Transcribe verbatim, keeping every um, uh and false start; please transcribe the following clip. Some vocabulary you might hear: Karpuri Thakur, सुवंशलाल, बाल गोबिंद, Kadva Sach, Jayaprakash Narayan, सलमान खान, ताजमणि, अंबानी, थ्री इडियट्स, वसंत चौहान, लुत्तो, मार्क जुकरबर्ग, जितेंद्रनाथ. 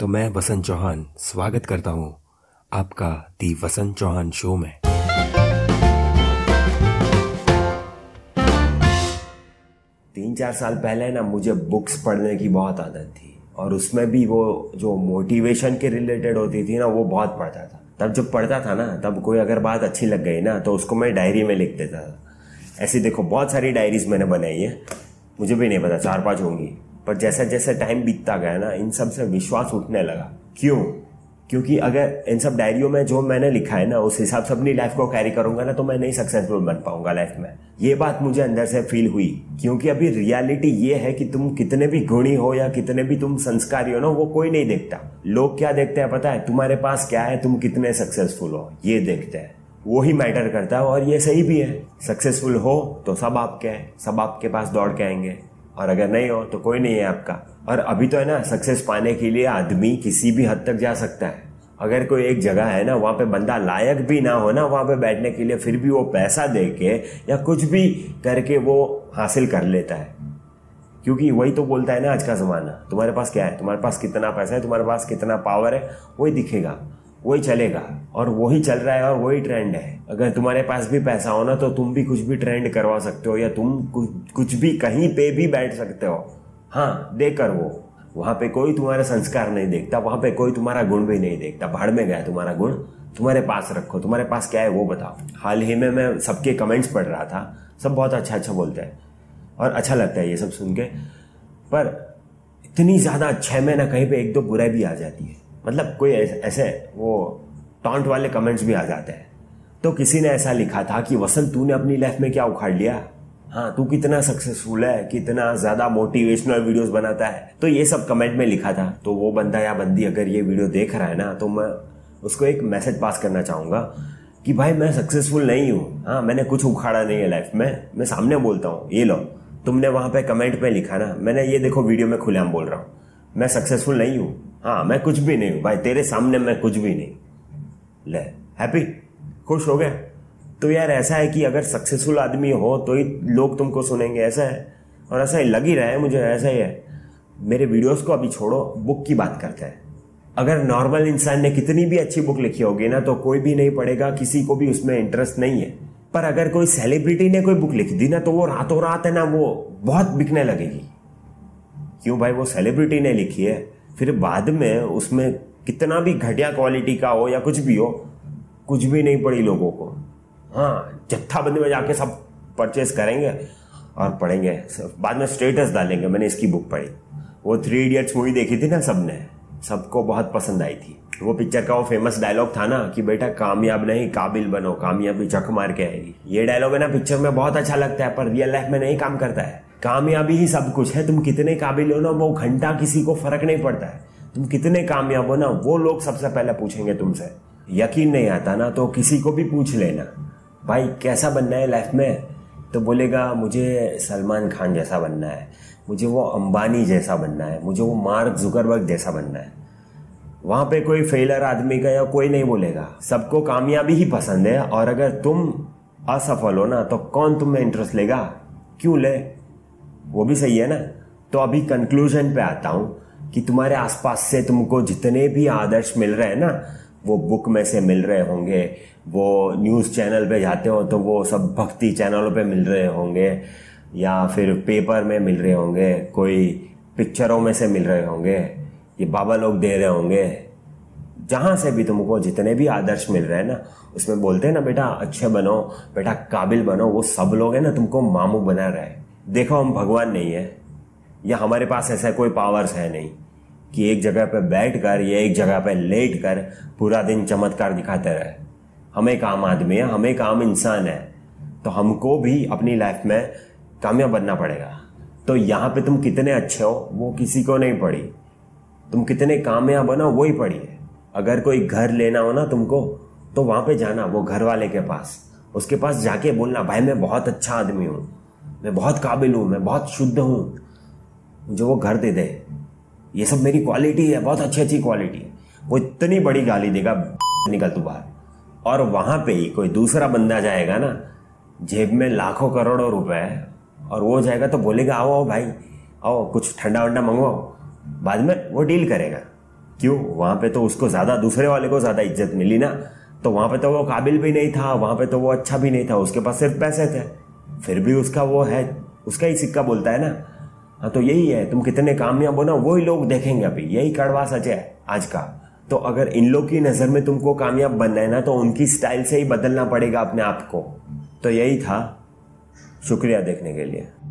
तो मैं वसंत चौहान स्वागत करता हूँ आपका दी वसंत चौहान शो में। तीन चार साल पहले ना मुझे बुक्स पढ़ने की बहुत आदत थी और उसमें भी वो जो मोटिवेशन के रिलेटेड होती थी ना वो बहुत पढ़ता था। तब जब पढ़ता था ना तब कोई अगर बात अच्छी लग गई ना तो उसको मैं डायरी में लिख देता था। ऐसे देखो बहुत सारी डायरीज मैंने बनाई है, मुझे भी नहीं पता चार पांच होंगी, पर जैसे जैसे टाइम बीतता गया ना इन सब से विश्वास उठने लगा। क्यों? क्योंकि अगर इन सब डायरियों में जो मैंने लिखा है ना उस हिसाब से अपनी लाइफ को कैरी करूंगा ना तो मैं नहीं सक्सेसफुल बन पाऊंगा लाइफ में। ये बात मुझे अंदर से फील हुई, क्योंकि अभी रियलिटी ये है कि तुम कितने भी गुणी हो या कितने भी तुम संस्कारी हो ना वो कोई नहीं देखता। लोग क्या देखते हैं पता है? तुम्हारे पास क्या है, तुम कितने सक्सेसफुल हो ये देखते हैं, वो ही मैटर करता है। और ये सही भी है, सक्सेसफुल हो तो सब आपके हैं, सब आपके पास दौड़ के आएंगे, और अगर नहीं हो तो कोई नहीं है आपका। और अभी तो है ना सक्सेस पाने के लिए आदमी किसी भी हद तक जा सकता है। अगर कोई एक जगह है ना वहाँ पे बंदा लायक भी ना हो ना वहाँ पे बैठने के लिए, फिर भी वो पैसा दे के या कुछ भी करके वो हासिल कर लेता है। क्योंकि वही तो बोलता है ना आज का ज़माना, तुम्हारे पास क्या है, तुम्हारे पास कितना पैसा है, तुम्हारे पास कितना पावर है, वही दिखेगा, वही चलेगा, और वही चल रहा है और वही ट्रेंड है। अगर तुम्हारे पास भी पैसा हो ना तो तुम भी कुछ भी ट्रेंड करवा सकते हो या तुम कुछ कुछ भी कहीं पे भी बैठ सकते हो। हाँ देकर वो वहाँ पे कोई तुम्हारा संस्कार नहीं देखता, वहाँ पे कोई तुम्हारा गुण भी नहीं देखता। भाड़ में गया तुम्हारा गुण, तुम्हारे पास रखो, तुम्हारे पास क्या है वो बताओ। हाल ही में मैं सबके कमेंट्स पढ़ रहा था, सब बहुत अच्छा अच्छा बोलते हैं और अच्छा लगता है ये सब सुन के, पर इतनी ज़्यादा अच्छा है मैं ना कहीं पर एक दो बुराई भी आ जाती है, मतलब कोई ऐसे वो टॉन्ट वाले कमेंट्स भी आ जाते हैं। तो किसी ने ऐसा लिखा था कि वसंत तूने अपनी लाइफ में क्या उखाड़ लिया, हाँ तू कितना सक्सेसफुल है, कितना ज़्यादा मोटिवेशनल वीडियोस बनाता है। तो ये सब कमेंट में लिखा था। तो वो बंदा या बंदी अगर ये वीडियो देख रहा है ना तो मैं उसको एक मैसेज पास करना चाहूँगा कि भाई मैं सक्सेसफुल नहीं हूँ, हाँ मैंने कुछ उखाड़ा नहीं है लाइफ में, मैं सामने बोलता हूँ। ये लो तुमने वहाँ पर कमेंट में लिखा ना, मैंने ये देखो वीडियो में खुलेआम बोल रहा हूँ मैं सक्सेसफुल नहीं हूँ, हाँ मैं कुछ भी नहीं हूँ भाई, तेरे सामने मैं कुछ भी नहीं। ले हैप्पी, खुश हो गया? तो यार ऐसा है कि अगर सक्सेसफुल आदमी हो तो ही लोग तुमको सुनेंगे, ऐसा है। और ऐसा ही लग ही रहा है मुझे, ऐसा ही है। मेरे वीडियोस को अभी छोड़ो, बुक की बात करते हैं। अगर नॉर्मल इंसान ने कितनी भी अच्छी बुक लिखी होगी ना तो कोई भी नहीं पढ़ेगा, किसी को भी उसमें इंटरेस्ट नहीं है। पर अगर कोई सेलिब्रिटी ने कोई बुक लिख दी ना तो वो रातों रात है ना वो बहुत बिकने लगेगी। क्यों भाई? वो सेलिब्रिटी ने लिखी है, फिर बाद में उसमें कितना भी घटिया क्वालिटी का हो या कुछ भी हो, कुछ भी नहीं पड़ी लोगों को। हाँ जत्थाबंदी में जाके सब परचेस करेंगे और पढ़ेंगे, बाद में स्टेटस डालेंगे मैंने इसकी बुक पढ़ी। वो थ्री इडियट्स मूवी देखी थी ना सबने, सबको बहुत पसंद आई थी। वो पिक्चर का वो फेमस डायलॉग था ना कि बेटा कामयाब नहीं काबिल बनो, कामयाबी चक मार के आएगी। ये डायलॉग है ना पिक्चर में बहुत अच्छा लगता है, पर रियल लाइफ में नहीं काम करता है। कामयाबी ही सब कुछ है, तुम कितने काबिल हो ना वो घंटा किसी को फर्क नहीं पड़ता है, तुम कितने कामयाब हो ना वो लोग सबसे पहले पूछेंगे तुमसे। यकीन नहीं आता ना तो किसी को भी पूछ लेना भाई कैसा बनना है लाइफ में, तो बोलेगा मुझे सलमान खान जैसा बनना है, मुझे वो अंबानी जैसा बनना है, मुझे वो मार्क जुकरबर्ग जैसा बनना है। वहाँ पे कोई फेलर आदमी का या कोई नहीं बोलेगा, सबको कामयाबी ही पसंद है। और अगर तुम असफल हो ना तो कौन तुम में इंटरेस्ट लेगा, क्यों ले, वो भी सही है ना। तो अभी कंक्लूजन पे आता हूँ कि तुम्हारे आसपास से तुमको जितने भी आदर्श मिल रहे हैं ना, वो बुक में से मिल रहे होंगे, वो न्यूज़ चैनल पे जाते हो तो वो सब भक्ति चैनलों पे मिल रहे होंगे, या फिर पेपर में मिल रहे होंगे, कोई पिक्चरों में से मिल रहे होंगे, ये बाबा लोग दे रहे होंगे। जहाँ से भी तुमको जितने भी आदर्श मिल रहे हैं ना उसमें बोलते हैं ना बेटा अच्छे बनो, बेटा काबिल बनो, वो सब लोग हैं ना तुमको मामूक बना रहे हैं। देखो हम भगवान नहीं है या हमारे पास ऐसा कोई पावर्स है नहीं कि एक जगह पर बैठ कर या एक जगह पर लेट कर पूरा दिन चमत्कार दिखाते रहे। हम एक आम आदमी है, हम एक आम इंसान है, तो हमको भी अपनी लाइफ में कामयाब बनना पड़ेगा। तो यहाँ पे तुम कितने अच्छे हो वो किसी को नहीं पड़ी, तुम कितने कामयाब हो ना वो ही पड़ी है। अगर कोई घर लेना हो ना तुमको तो वहाँ पर जाना वो घर वाले के पास, उसके पास जाके बोलना भाई मैं बहुत अच्छा आदमी हूँ, मैं बहुत काबिल हूँ, मैं बहुत शुद्ध हूँ, मुझे वो घर दे दे, ये सब मेरी क्वालिटी है, बहुत अच्छी अच्छी क्वालिटी है। वो इतनी बड़ी गाली देगा निकल तू बाहर। और वहाँ पे ही कोई दूसरा बंदा जाएगा ना जेब में लाखों करोड़ों रुपए है, और वो जाएगा तो बोलेगा आओ आओ भाई आओ कुछ ठंडा वंडा मंगवाओ, बाद में वो डील करेगा। क्यों? वहां पे तो उसको ज्यादा, दूसरे वाले को ज्यादा इज्जत मिली ना, तो वहां पे तो वो काबिल भी नहीं था, वहां पे तो वो अच्छा भी नहीं था, उसके पास सिर्फ पैसे थे, फिर भी उसका वो है, उसका ही सिक्का बोलता है ना। हाँ, तो यही है, तुम कितने कामयाब हो ना वही लोग देखेंगे। अभी यही कड़वा सच है आज का। तो अगर इन लोग की नज़र में तुमको कामयाब बनना है ना, तो उनकी स्टाइल से ही बदलना पड़ेगा अपने आप को। तो यही था, शुक्रिया देखने के लिए।